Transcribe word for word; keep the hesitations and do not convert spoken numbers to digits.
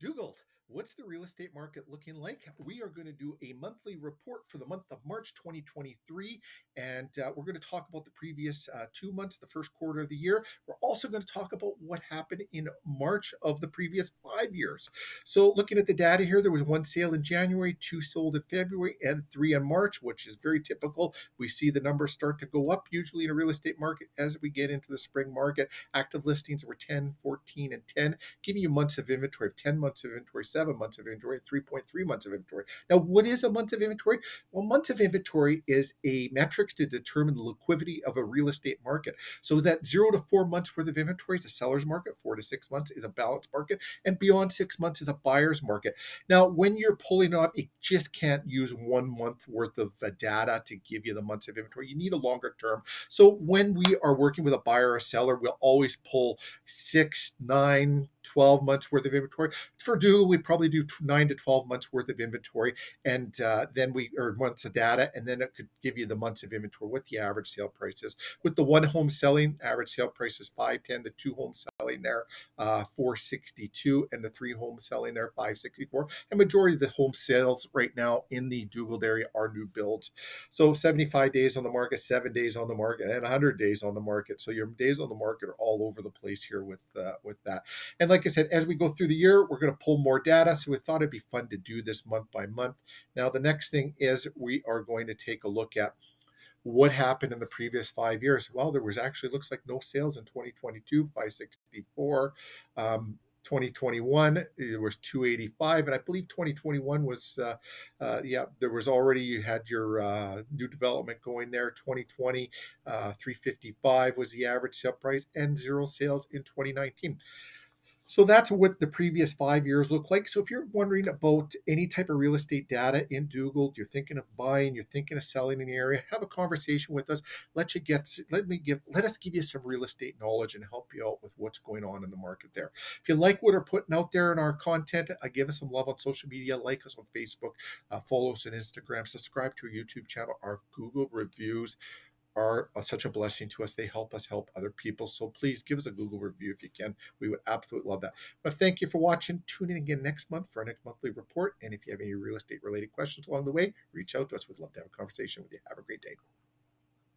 Dugald, what's the real estate market looking like? We are going to do a monthly report for the month of March twenty twenty-three, and uh, we're going to talk about the previous uh, two months, the first quarter of the year. We're also going to talk about what happened in March of the previous five years. So looking at the data here, there was one sale in January, two sold in February, and three in March, which is very typical. We see the numbers start to go up usually in a real estate market as we get into the spring market. Active listings were ten, fourteen, and ten, giving you months of inventory of ten months. Months of inventory, seven months of inventory, three point three months of inventory. Now, what is a month of inventory? Well, months of inventory is a metrics to determine the liquidity of a real estate market. So that zero to four months worth of inventory is a seller's market, four to six months is a balanced market, and beyond six months is a buyer's market. Now, when you're pulling off, it just can't use one month worth of data to give you the months of inventory. You need a longer term. So when we are working with a buyer or seller, we'll always pull six, nine, twelve months worth of inventory. For Dugald, we probably do nine to twelve months worth of inventory, and uh, then we earn months of data, and then it could give you the months of inventory with the average sale prices. With the one home selling, average sale price was five ten, the two home selling there, uh, four sixty-two, and the three home selling there, five sixty-four. And majority of the home sales right now in the Dugald area are new builds. So seventy-five days on the market, seven days on the market, and one hundred days on the market. So your days on the market are all over the place here with, uh, with that. And like I said, as we go through the year, we're going to pull more data. So we thought it'd be fun to do this month by month. Now, the next thing is we are going to take a look at what happened in the previous five years. Well, there was actually, looks like no sales in twenty twenty-two, five sixty-four. Um, twenty twenty-one, it was two eighty-five, and I believe twenty twenty-one was, uh, uh, yeah, there was already, you had your uh, new development going there. twenty twenty, uh, three fifty-five was the average sale price, and zero sales in twenty nineteen. So that's what the previous five years look like. So if you're wondering about any type of real estate data in Dugald, you're thinking of buying, you're thinking of selling in the area, have a conversation with us. Let you get, let me give, let us give you some real estate knowledge and help you out with what's going on in the market there. If you like what we're putting out there in our content, uh, give us some love on social media, like us on Facebook, uh, follow us on Instagram, subscribe to our YouTube channel. Our Google reviews are such a blessing to us. They help us help other people. So please give us a Google review if you can. We would absolutely love that. But thank you for watching. Tune in again next month for our next monthly report. And if you have any real estate related questions along the way, reach out to us. We'd love to have a conversation with you. Have a great day.